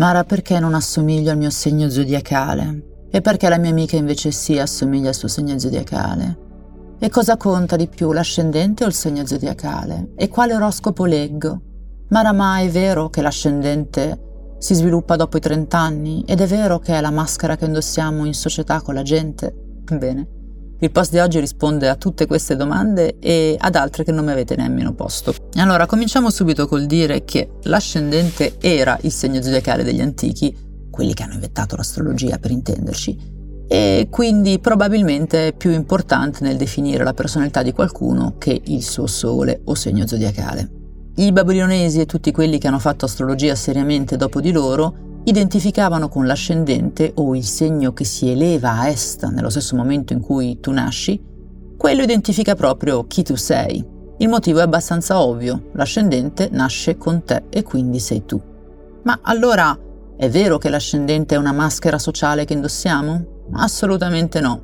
Mara, perché non assomiglio al mio segno zodiacale? E perché la mia amica invece sì assomiglia al suo segno zodiacale? E cosa conta di più, l'ascendente o il segno zodiacale? E quale oroscopo leggo? Mara, ma è vero che l'ascendente si sviluppa dopo i 30 anni? Ed è vero che è la maschera che indossiamo in società con la gente? Bene, il post di oggi risponde a tutte queste domande e ad altre che non mi avete nemmeno posto. Allora, cominciamo subito col dire che l'ascendente era il segno zodiacale degli antichi, quelli che hanno inventato l'astrologia per intenderci, e quindi probabilmente è più importante nel definire la personalità di qualcuno che il suo sole o segno zodiacale. I babilonesi e tutti quelli che hanno fatto astrologia seriamente dopo di loro identificavano con l'ascendente, o il segno che si eleva a est nello stesso momento in cui tu nasci, quello identifica proprio chi tu sei. Il motivo è abbastanza ovvio, l'ascendente nasce con te e quindi sei tu. Ma allora è vero che l'ascendente è una maschera sociale che indossiamo? Assolutamente no.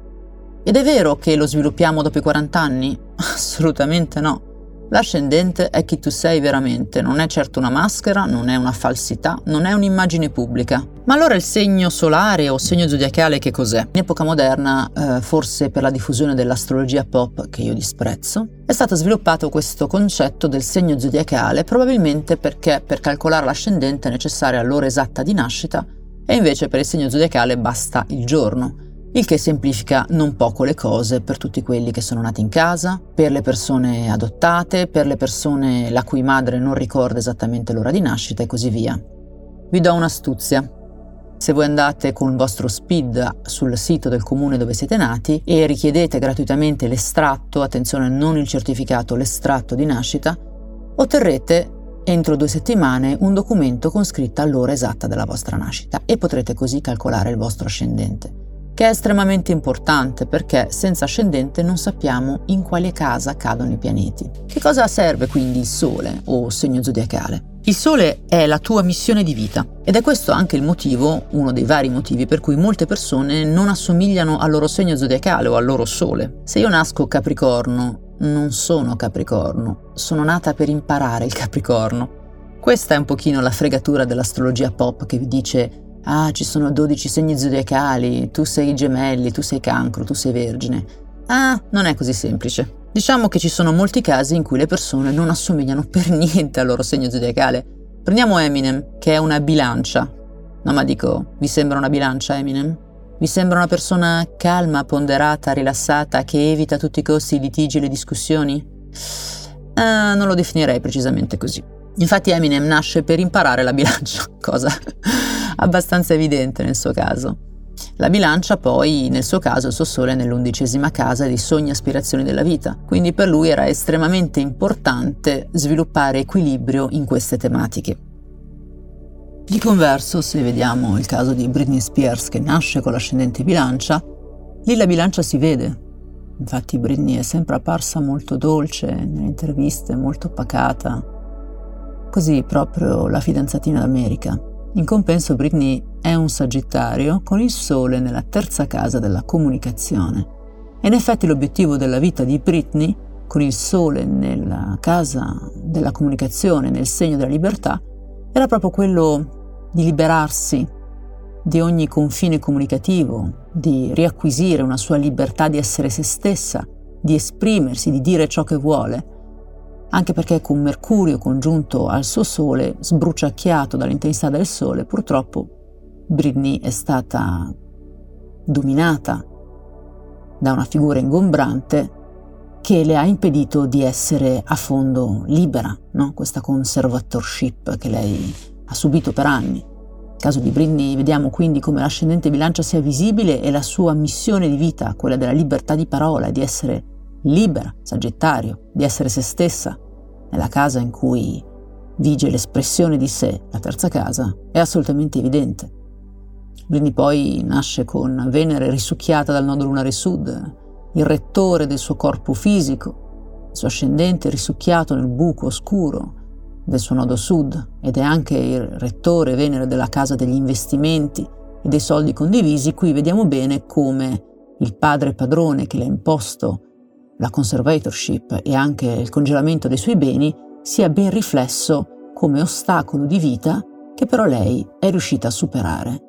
Ed è vero che lo sviluppiamo dopo i 40 anni? Assolutamente no. L'ascendente è chi tu sei veramente, non è certo una maschera, non è una falsità, non è un'immagine pubblica. Ma allora il segno solare o segno zodiacale che cos'è? In epoca moderna, forse per la diffusione dell'astrologia pop, che io disprezzo, è stato sviluppato questo concetto del segno zodiacale, probabilmente perché per calcolare l'ascendente è necessaria l'ora esatta di nascita, e invece per il segno zodiacale basta il giorno, il che semplifica non poco le cose per tutti quelli che sono nati in casa, per le persone adottate, per le persone la cui madre non ricorda esattamente l'ora di nascita e così via. Vi do un'astuzia. Se voi andate con il vostro SPID sul sito del comune dove siete nati e richiedete gratuitamente l'estratto, attenzione non il certificato, l'estratto di nascita, otterrete entro 2 settimane un documento con scritta l'ora esatta della vostra nascita e potrete così calcolare il vostro ascendente, che è estremamente importante perché senza ascendente non sappiamo in quale casa cadono i pianeti. Che cosa serve quindi il sole o segno zodiacale? Il sole è la tua missione di vita ed è questo anche il motivo, uno dei vari motivi per cui molte persone non assomigliano al loro segno zodiacale o al loro sole. Se io nasco Capricorno, non sono Capricorno, sono nata per imparare il Capricorno. Questa è un pochino la fregatura dell'astrologia pop che vi dice ci sono 12 segni zodiacali, tu sei Gemelli, tu sei Cancro, tu sei Vergine. Non è così semplice. Diciamo che ci sono molti casi in cui le persone non assomigliano per niente al loro segno zodiacale. Prendiamo Eminem, che è una bilancia. No, ma dico, vi sembra una bilancia Eminem? Vi sembra una persona calma, ponderata, rilassata, che evita a tutti i costi i litigi e le discussioni? Non lo definirei precisamente così. Infatti Eminem nasce per imparare la bilancia, cosa abbastanza evidente nel suo caso. La bilancia poi, nel suo caso, il suo sole è nell'11ª casa dei sogni e aspirazioni della vita, quindi per lui era estremamente importante sviluppare equilibrio in queste tematiche. Di converso, se vediamo il caso di Britney Spears che nasce con l'ascendente bilancia, lì la bilancia si vede. Infatti Britney è sempre apparsa molto dolce, nelle interviste molto pacata, così proprio la fidanzatina d'America. In compenso Britney è un sagittario con il sole nella 3ª casa della comunicazione. E in effetti l'obiettivo della vita di Britney, con il sole nella casa della comunicazione, nel segno della libertà, era proprio quello di liberarsi di ogni confine comunicativo, di riacquisire una sua libertà di essere se stessa, di esprimersi, di dire ciò che vuole, anche perché con Mercurio congiunto al suo sole, sbruciacchiato dall'intensità del sole, purtroppo Britney è stata dominata da una figura ingombrante che le ha impedito di essere a fondo libera, no? Questa conservatorship che lei ha subito per anni. Nel caso di Britney vediamo quindi come l'ascendente bilancia sia visibile e la sua missione di vita, quella della libertà di parola, di essere libera, sagittario, di essere se stessa, nella casa in cui vige l'espressione di sé, la 3ª casa, è assolutamente evidente. Britney poi nasce con Venere risucchiata dal nodo lunare sud, il rettore del suo corpo fisico, il suo ascendente risucchiato nel buco oscuro del suo nodo sud, ed è anche il rettore Venere della casa degli investimenti e dei soldi condivisi. Qui vediamo bene come il padre padrone che le ha imposto la conservatorship e anche il congelamento dei suoi beni sia ben riflesso come ostacolo di vita che però lei è riuscita a superare.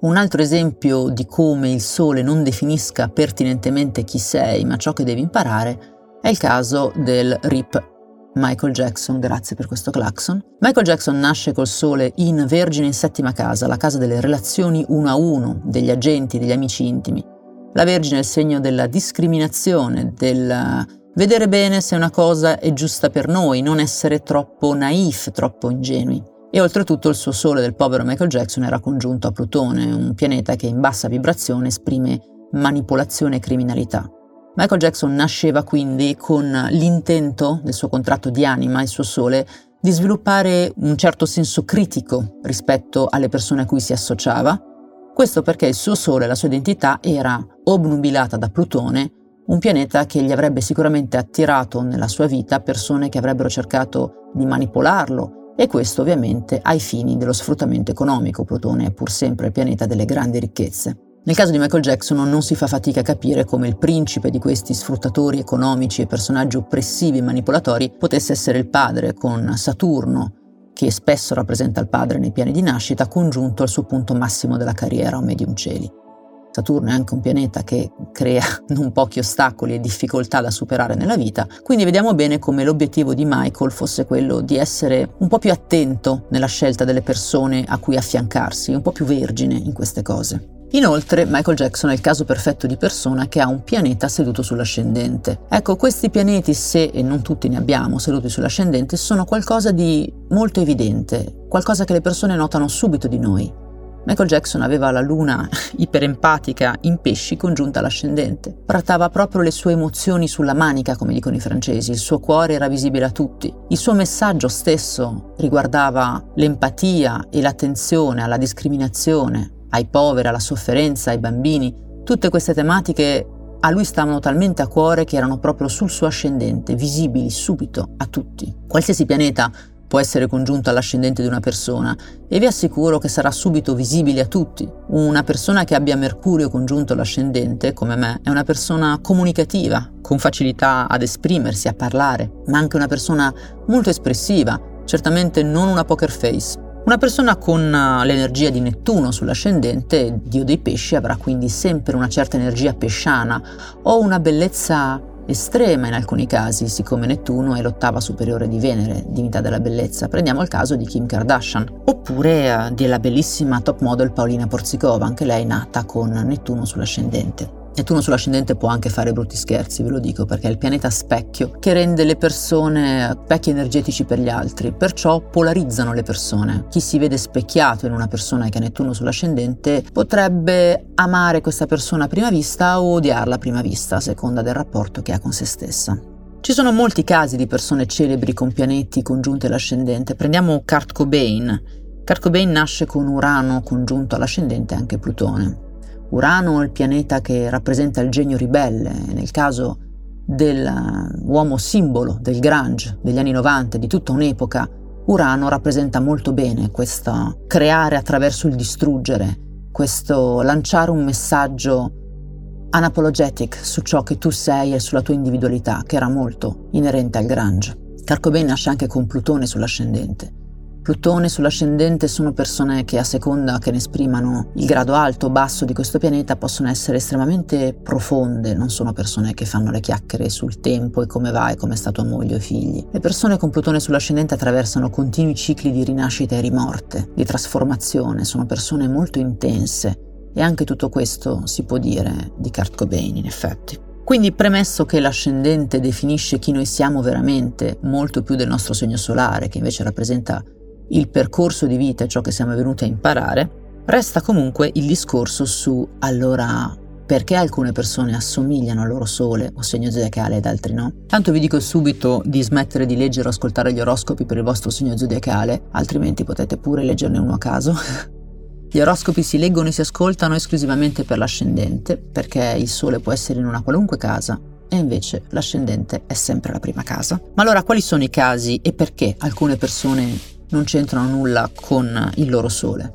Un altro esempio di come il sole non definisca pertinentemente chi sei, ma ciò che devi imparare, è il caso del RIP Michael Jackson, grazie per questo clacson. Michael Jackson nasce col sole in Vergine in settima casa, la casa delle relazioni uno a uno, degli agenti, degli amici intimi. La Vergine è il segno della discriminazione, del vedere bene se una cosa è giusta per noi, non essere troppo naif, troppo ingenui. E oltretutto il suo sole del povero Michael Jackson era congiunto a Plutone, un pianeta che in bassa vibrazione esprime manipolazione e criminalità. Michael Jackson nasceva quindi con l'intento del suo contratto di anima, il suo sole, di sviluppare un certo senso critico rispetto alle persone a cui si associava. Questo perché il suo sole, la sua identità, era obnubilata da Plutone, un pianeta che gli avrebbe sicuramente attirato nella sua vita persone che avrebbero cercato di manipolarlo, e questo ovviamente ai fini dello sfruttamento economico. Plutone è pur sempre il pianeta delle grandi ricchezze. Nel caso di Michael Jackson non si fa fatica a capire come il principe di questi sfruttatori economici e personaggi oppressivi e manipolatori potesse essere il padre, con Saturno, che spesso rappresenta il padre nei piani di nascita, congiunto al suo punto massimo della carriera o medium cieli. Saturno è anche un pianeta che crea non pochi ostacoli e difficoltà da superare nella vita, quindi vediamo bene come l'obiettivo di Michael fosse quello di essere un po' più attento nella scelta delle persone a cui affiancarsi, un po' più vergine in queste cose. Inoltre, Michael Jackson è il caso perfetto di persona che ha un pianeta seduto sull'ascendente. Ecco, questi pianeti, se e non tutti ne abbiamo, seduti sull'ascendente, sono qualcosa di molto evidente, qualcosa che le persone notano subito di noi. Michael Jackson aveva la luna iperempatica in pesci congiunta all'ascendente. Trattava proprio le sue emozioni sulla manica, come dicono i francesi, il suo cuore era visibile a tutti. Il suo messaggio stesso riguardava l'empatia e l'attenzione alla discriminazione, ai poveri, alla sofferenza, ai bambini. Tutte queste tematiche a lui stavano talmente a cuore che erano proprio sul suo ascendente, visibili subito a tutti. Qualsiasi pianeta può essere congiunto all'ascendente di una persona e vi assicuro che sarà subito visibile a tutti. Una persona che abbia Mercurio congiunto all'ascendente, come me, è una persona comunicativa, con facilità ad esprimersi, a parlare, ma anche una persona molto espressiva, certamente non una poker face. Una persona con l'energia di Nettuno sull'ascendente, dio dei pesci, avrà quindi sempre una certa energia pesciana o una bellezza estrema in alcuni casi, siccome Nettuno è l'ottava superiore di Venere, divinità della bellezza. Prendiamo il caso di Kim Kardashian, oppure della bellissima top model Paolina Porzikova, anche lei nata con Nettuno sull'ascendente. Nettuno sull'ascendente può anche fare brutti scherzi, ve lo dico, perché è il pianeta specchio che rende le persone specchi energetici per gli altri, perciò polarizzano le persone. Chi si vede specchiato in una persona che ha Nettuno sull'ascendente potrebbe amare questa persona a prima vista o odiarla a prima vista, a seconda del rapporto che ha con se stessa. Ci sono molti casi di persone celebri con pianeti congiunti all'ascendente. Prendiamo Kurt Cobain. Kurt Cobain nasce con Urano congiunto all'ascendente e anche Plutone. Urano è il pianeta che rappresenta il genio ribelle, nel caso dell'uomo simbolo del grunge degli anni 90, di tutta un'epoca. Urano rappresenta molto bene questo creare attraverso il distruggere, questo lanciare un messaggio unapologetic su ciò che tu sei e sulla tua individualità, che era molto inerente al grunge. Kurt Cobain nasce anche con Plutone sull'ascendente. Plutone sull'ascendente sono persone che, a seconda che ne esprimano il grado alto o basso di questo pianeta, possono essere estremamente profonde. Non sono persone che fanno le chiacchiere sul tempo e come va e come sta tua moglie o figli. Le persone con Plutone sull'ascendente attraversano continui cicli di rinascita e rimorte, di trasformazione, sono persone molto intense, e anche tutto questo si può dire di Kurt Cobain, in effetti. Quindi, premesso che l'ascendente definisce chi noi siamo veramente, molto più del nostro segno solare, che invece rappresenta il percorso di vita e ciò che siamo venuti a imparare, resta comunque il discorso su allora perché alcune persone assomigliano al loro sole o segno zodiacale ed altri no. Tanto vi dico subito di smettere di leggere o ascoltare gli oroscopi per il vostro segno zodiacale, altrimenti potete pure leggerne uno a caso. Gli oroscopi si leggono e si ascoltano esclusivamente per l'ascendente, perché il sole può essere in una qualunque casa, e invece l'ascendente è sempre la prima casa. Ma allora quali sono i casi e perché alcune persone non c'entrano nulla con il loro sole?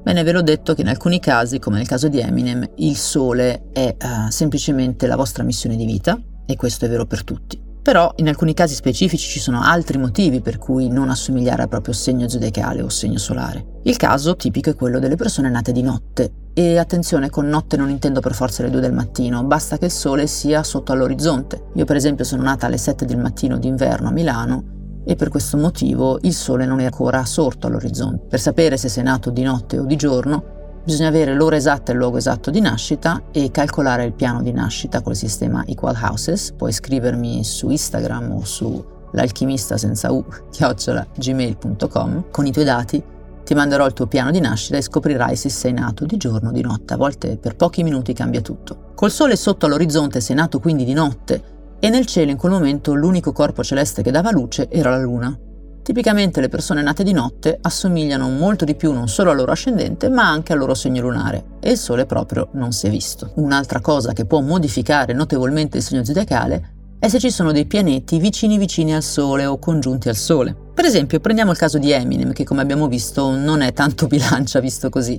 Bene, ve l'ho detto che in alcuni casi, come nel caso di Eminem, il sole è semplicemente la vostra missione di vita, e questo è vero per tutti. Però in alcuni casi specifici ci sono altri motivi per cui non assomigliare al proprio segno zodiacale o segno solare. Il caso tipico è quello delle persone nate di notte. E attenzione, con notte non intendo per forza le 2 del mattino, basta che il sole sia sotto all'orizzonte. Io per esempio sono nata alle 7 del mattino d'inverno a Milano e per questo motivo il sole non è ancora sorto all'orizzonte. Per sapere se sei nato di notte o di giorno, bisogna avere l'ora esatta e il luogo esatto di nascita e calcolare il piano di nascita col sistema Equal Houses. Puoi scrivermi su Instagram o su l'alchimista senza u @gmail.com con i tuoi dati. Ti manderò il tuo piano di nascita e scoprirai se sei nato di giorno o di notte. A volte per pochi minuti cambia tutto. Col sole sotto all'orizzonte sei nato quindi di notte e nel cielo in quel momento l'unico corpo celeste che dava luce era la luna. Tipicamente le persone nate di notte assomigliano molto di più non solo al loro ascendente, ma anche al loro segno lunare, e il sole proprio non si è visto. Un'altra cosa che può modificare notevolmente il segno zodiacale è se ci sono dei pianeti vicini al sole o congiunti al sole. Per esempio, prendiamo il caso di Eminem, che come abbiamo visto non è tanto bilancia visto così.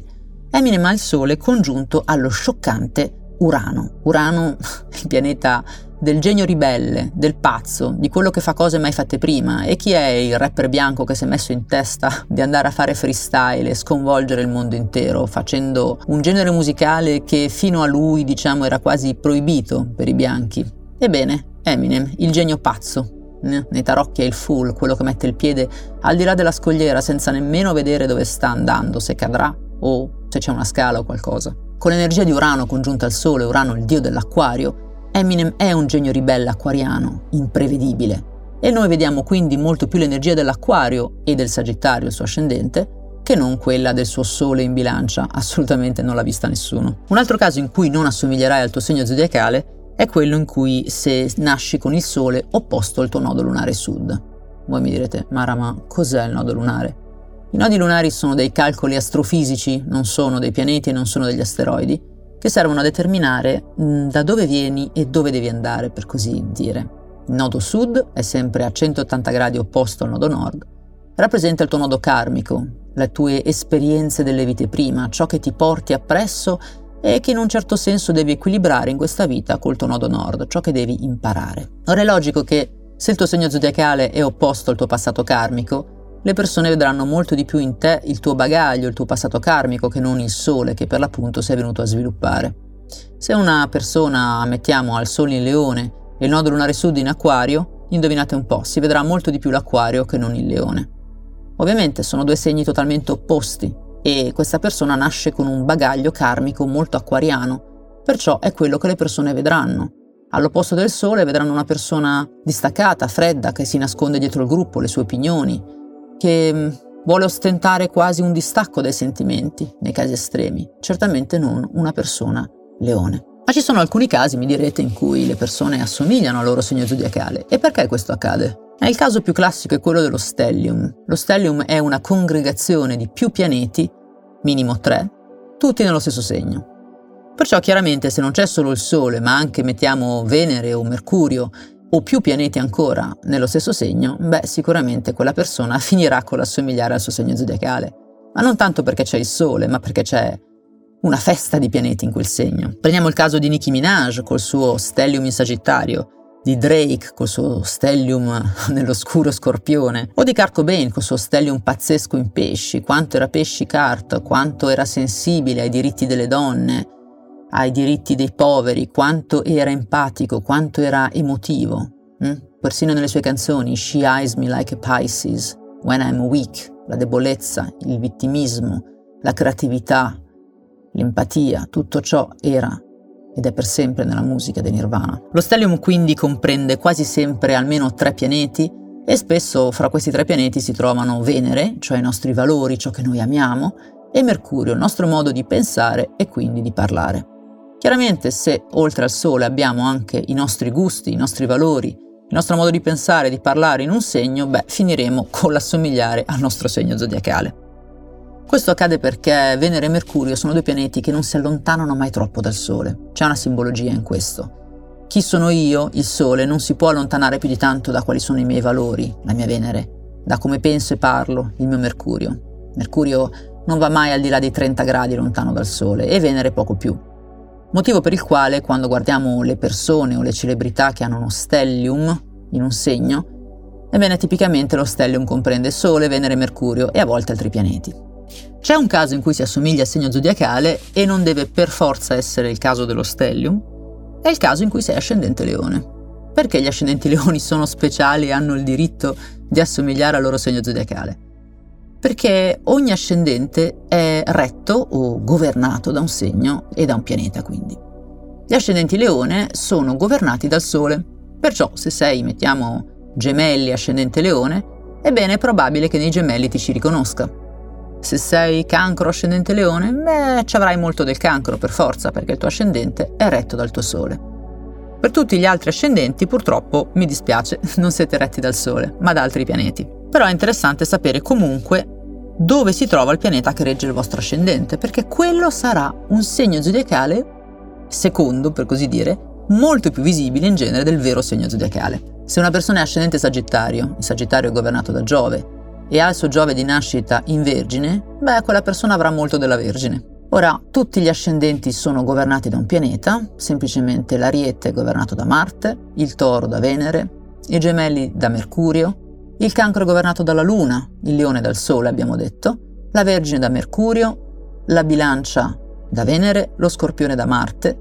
Eminem ha il sole congiunto allo scioccante Urano. Urano è il pianeta del genio ribelle, del pazzo, di quello che fa cose mai fatte prima. E chi è il rapper bianco che si è messo in testa di andare a fare freestyle e sconvolgere il mondo intero facendo un genere musicale che fino a lui, diciamo, era quasi proibito per i bianchi? Ebbene, Eminem, il genio pazzo. Nei tarocchi è il fool, quello che mette il piede al di là della scogliera senza nemmeno vedere dove sta andando, se cadrà o se c'è una scala o qualcosa. Con l'energia di Urano congiunta al Sole, Urano il dio dell'acquario, Eminem è un genio ribelle acquariano, imprevedibile, e noi vediamo quindi molto più l'energia dell'acquario e del sagittario, il suo ascendente, che non quella del suo sole in bilancia, assolutamente non l'ha vista nessuno. Un altro caso in cui non assomiglierai al tuo segno zodiacale è quello in cui se nasci con il sole opposto al tuo nodo lunare sud. Voi mi direte, Mara, ma cos'è il nodo lunare? I nodi lunari sono dei calcoli astrofisici, non sono dei pianeti e non sono degli asteroidi, che servono a determinare da dove vieni e dove devi andare, per così dire. Il nodo sud è sempre a 180 gradi opposto al nodo nord, rappresenta il tuo nodo karmico, le tue esperienze delle vite prima, ciò che ti porti appresso e che in un certo senso devi equilibrare in questa vita col tuo nodo nord, ciò che devi imparare. Ora è logico che se il tuo segno zodiacale è opposto al tuo passato karmico, le persone vedranno molto di più in te il tuo bagaglio, il tuo passato karmico, che non il sole che per l'appunto sei venuto a sviluppare. Se una persona, mettiamo, ha il sole in leone e il nodo lunare sud in acquario, indovinate un po', si vedrà molto di più l'acquario che non il leone. Ovviamente sono 2 segni totalmente opposti e questa persona nasce con un bagaglio karmico molto acquariano, perciò è quello che le persone vedranno. All'opposto del sole vedranno una persona distaccata, fredda, che si nasconde dietro il gruppo, le sue opinioni, che vuole ostentare quasi un distacco dai sentimenti, nei casi estremi, certamente non una persona leone. Ma ci sono alcuni casi, mi direte, in cui le persone assomigliano al loro segno zodiacale. E perché questo accade? Il caso più classico è quello dello stellium. Lo stellium è una congregazione di più pianeti, minimo 3, tutti nello stesso segno. Perciò chiaramente se non c'è solo il Sole, ma anche, mettiamo, Venere o Mercurio, o più pianeti ancora nello stesso segno, beh, sicuramente quella persona finirà con l'assomigliare al suo segno zodiacale. Ma non tanto perché c'è il sole, ma perché c'è una festa di pianeti in quel segno. Prendiamo il caso di Nicki Minaj col suo stellium in Sagittario, di Drake col suo stellium nell'oscuro Scorpione, o di Kurt Cobain col suo stellium pazzesco in pesci. Quanto era pesci Kurt, quanto era sensibile ai diritti delle donne, ai diritti dei poveri, quanto era empatico, quanto era emotivo. Persino nelle sue canzoni, She Eyes Me Like a Pisces, When I'm Weak, la debolezza, il vittimismo, la creatività, l'empatia, tutto ciò era ed è per sempre nella musica di Nirvana. Lo stellium quindi comprende quasi sempre almeno 3 pianeti e spesso fra questi 3 pianeti si trovano Venere, cioè i nostri valori, ciò che noi amiamo, e Mercurio, il nostro modo di pensare e quindi di parlare. Chiaramente se oltre al Sole abbiamo anche i nostri gusti, i nostri valori, il nostro modo di pensare e di parlare in un segno, beh, finiremo con l'assomigliare al nostro segno zodiacale. Questo accade perché Venere e Mercurio sono 2 pianeti che non si allontanano mai troppo dal Sole. C'è una simbologia in questo. Chi sono io, il Sole, non si può allontanare più di tanto da quali sono i miei valori, la mia Venere, da come penso e parlo, il mio Mercurio. Mercurio non va mai al di là dei 30 gradi lontano dal Sole e Venere poco più. Motivo per il quale quando guardiamo le persone o le celebrità che hanno uno stellium in un segno? Ebbene, tipicamente lo stellium comprende Sole, Venere, Mercurio e a volte altri pianeti. C'è un caso in cui si assomiglia al segno zodiacale e non deve per forza essere il caso dello stellium, è il caso in cui sei ascendente Leone. Perché gli ascendenti Leoni sono speciali e hanno il diritto di assomigliare al loro segno zodiacale? Perché ogni ascendente è retto o governato da un segno e da un pianeta, quindi. Gli ascendenti Leone sono governati dal Sole, perciò se sei, mettiamo, Gemelli ascendente Leone, ebbene è probabile che nei Gemelli ti ci riconosca. Se sei Cancro ascendente Leone, ci avrai molto del Cancro per forza, perché il tuo ascendente è retto dal tuo Sole. Per tutti gli altri ascendenti, purtroppo, mi dispiace, non siete retti dal Sole, ma da altri pianeti. Però è interessante sapere comunque dove si trova il pianeta che regge il vostro ascendente, perché quello sarà un segno zodiacale secondo, per così dire, molto più visibile in genere del vero segno zodiacale. Se una persona è ascendente Sagittario, il Sagittario è governato da Giove, e ha il suo Giove di nascita in Vergine, quella persona avrà molto della Vergine. Ora, tutti gli ascendenti sono governati da un pianeta, semplicemente l'Ariete è governato da Marte, il Toro da Venere, i Gemelli da Mercurio, il Cancro è governato dalla Luna, il Leone dal Sole abbiamo detto, la Vergine da Mercurio, la Bilancia da Venere, lo Scorpione da Marte,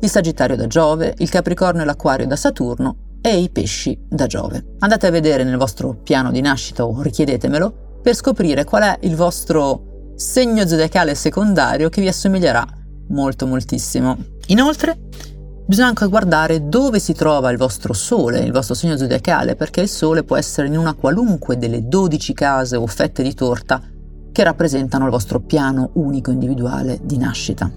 il Sagittario da Giove, il Capricorno e l'Acquario da Saturno e i Pesci da Giove. Andate a vedere nel vostro piano di nascita o richiedetemelo per scoprire qual è il vostro segno zodiacale secondario che vi assomiglierà moltissimo. Inoltre, bisogna anche guardare dove si trova il vostro Sole, il vostro segno zodiacale, perché il Sole può essere in una qualunque delle 12 case o fette di torta che rappresentano il vostro piano unico individuale di nascita.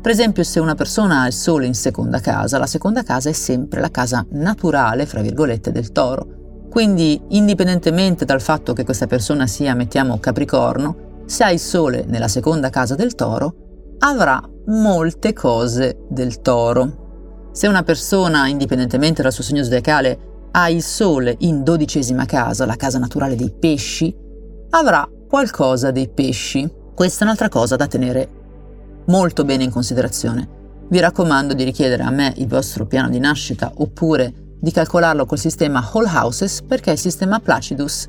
Per esempio, se una persona ha il Sole in seconda casa, la seconda casa è sempre la casa naturale, fra virgolette, del Toro. Quindi, indipendentemente dal fatto che questa persona sia, mettiamo, Capricorno, se hai il Sole nella seconda casa del Toro, avrà molte cose del Toro. Se una persona, indipendentemente dal suo segno zodiacale, ha il Sole in 12ª casa, la casa naturale dei Pesci, avrà qualcosa dei Pesci. Questa è un'altra cosa da tenere molto bene in considerazione. Vi raccomando di richiedere a me il vostro piano di nascita oppure di calcolarlo col sistema Whole Houses, perché il sistema Placidus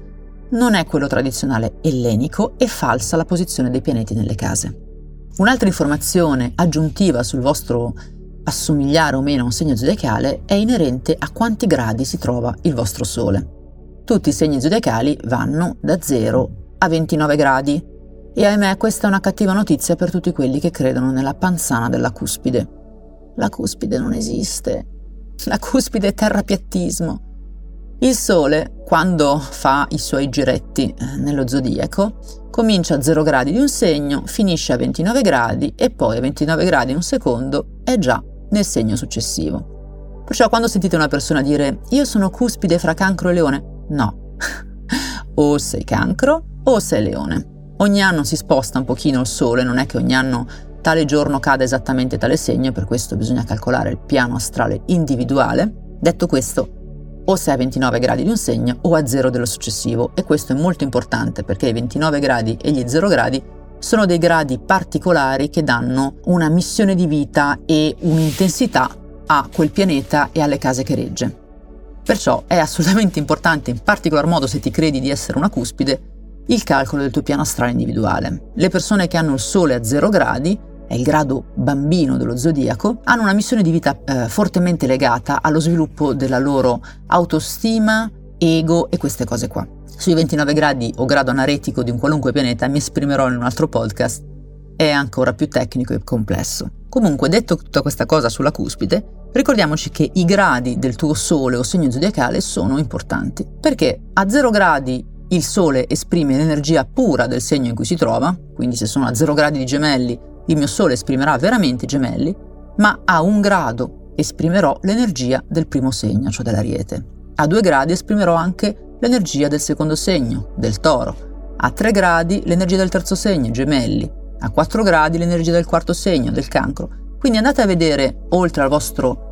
non è quello tradizionale ellenico e falsa la posizione dei pianeti nelle case. Un'altra informazione aggiuntiva sul vostro assomigliare o meno a un segno zodiacale è inerente a quanti gradi si trova il vostro Sole. Tutti i segni zodiacali vanno da 0 a 29 gradi e ahimè questa è una cattiva notizia per tutti quelli che credono nella panzana della cuspide. La cuspide non esiste. La cuspide è terrapiattismo. Il Sole, quando fa i suoi giretti nello zodiaco, comincia a 0 gradi di un segno, finisce a 29 gradi e poi a 29 gradi un secondo è già nel segno successivo. Perciò quando sentite una persona dire «Io sono cuspide fra Cancro e Leone», no. O sei Cancro o sei Leone. Ogni anno si sposta un pochino il Sole, non è che ogni anno tale giorno cade esattamente tale segno, per questo bisogna calcolare il piano astrale individuale. Detto questo, o sei a 29 gradi di un segno o a 0 dello successivo, e questo è molto importante perché i 29 gradi e gli 0 gradi sono dei gradi particolari che danno una missione di vita e un'intensità a quel pianeta e alle case che regge. Perciò è assolutamente importante, in particolar modo se ti credi di essere una cuspide, il calcolo del tuo piano astrale individuale. Le persone che hanno il Sole a 0 gradi, è il grado bambino dello zodiaco, hanno una missione di vita fortemente legata allo sviluppo della loro autostima, ego e queste cose qua. Sui 29 gradi o grado analitico di un qualunque pianeta mi esprimerò in un altro podcast, è ancora più tecnico e complesso. Comunque, detto tutta questa cosa sulla cuspide, ricordiamoci che i gradi del tuo Sole o segno zodiacale sono importanti, perché a 0 gradi il Sole esprime l'energia pura del segno in cui si trova, quindi se sono a 0 gradi di Gemelli, il mio Sole esprimerà veramente i Gemelli, ma a 1 grado esprimerò l'energia del primo segno, cioè dell'Ariete. A 2 gradi esprimerò anche l'energia del secondo segno, del Toro. A 3 gradi l'energia del terzo segno, Gemelli. A 4 gradi l'energia del quarto segno, del Cancro. Quindi andate a vedere, oltre al vostro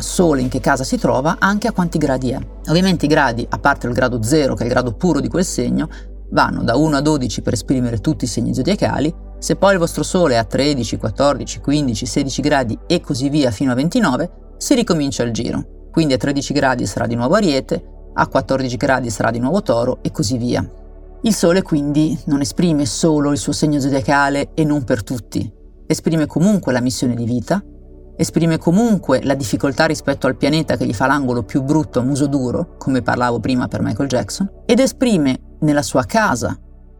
Sole in che casa si trova, anche a quanti gradi è. Ovviamente i gradi, a parte il grado 0, che è il grado puro di quel segno, vanno da 1 a 12 per esprimere tutti i segni zodiacali. Se poi il vostro Sole è a 13, 14, 15, 16 gradi e così via fino a 29, si ricomincia il giro. quindi a 13 gradi sarà di nuovo Ariete, a 14 gradi sarà di nuovo Toro e così via. Il Sole quindi non esprime solo il suo segno zodiacale e non per tutti, esprime comunque la missione di vita, esprime comunque la difficoltà rispetto al pianeta che gli fa l'angolo più brutto a muso duro, come parlavo prima per Michael Jackson, ed esprime nella sua casa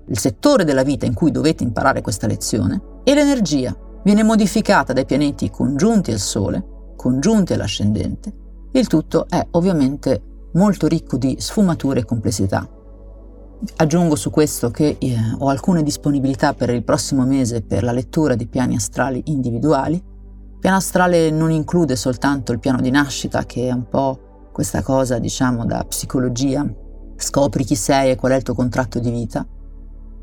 il settore della vita in cui dovete imparare questa lezione, e l'energia viene modificata dai pianeti congiunti al Sole, congiunti all'ascendente. Il tutto è ovviamente molto ricco di sfumature e complessità. Aggiungo su questo che ho alcune disponibilità per il prossimo mese per la lettura di piani astrali individuali. Piano astrale non include soltanto il piano di nascita, che è un po' questa cosa, diciamo, da psicologia, scopri chi sei e qual è il tuo contratto di vita.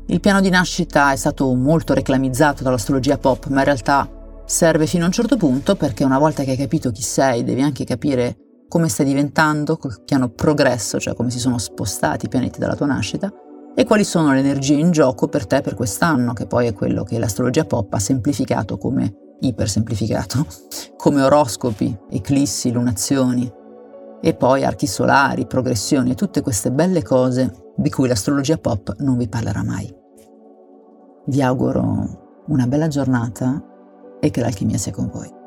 Il piano di nascita è stato molto reclamizzato dall'astrologia pop, ma in realtà serve fino a un certo punto, perché una volta che hai capito chi sei devi anche capire come stai diventando col piano progresso, cioè come si sono spostati i pianeti dalla tua nascita, e quali sono le energie in gioco per te per quest'anno, che poi è quello che l'astrologia pop ha semplificato come ipersemplificato, come oroscopi, eclissi, lunazioni e poi archi solari, progressioni e tutte queste belle cose di cui l'astrologia pop non vi parlerà mai. Vi auguro una bella giornata e che l'alchimia sia con voi.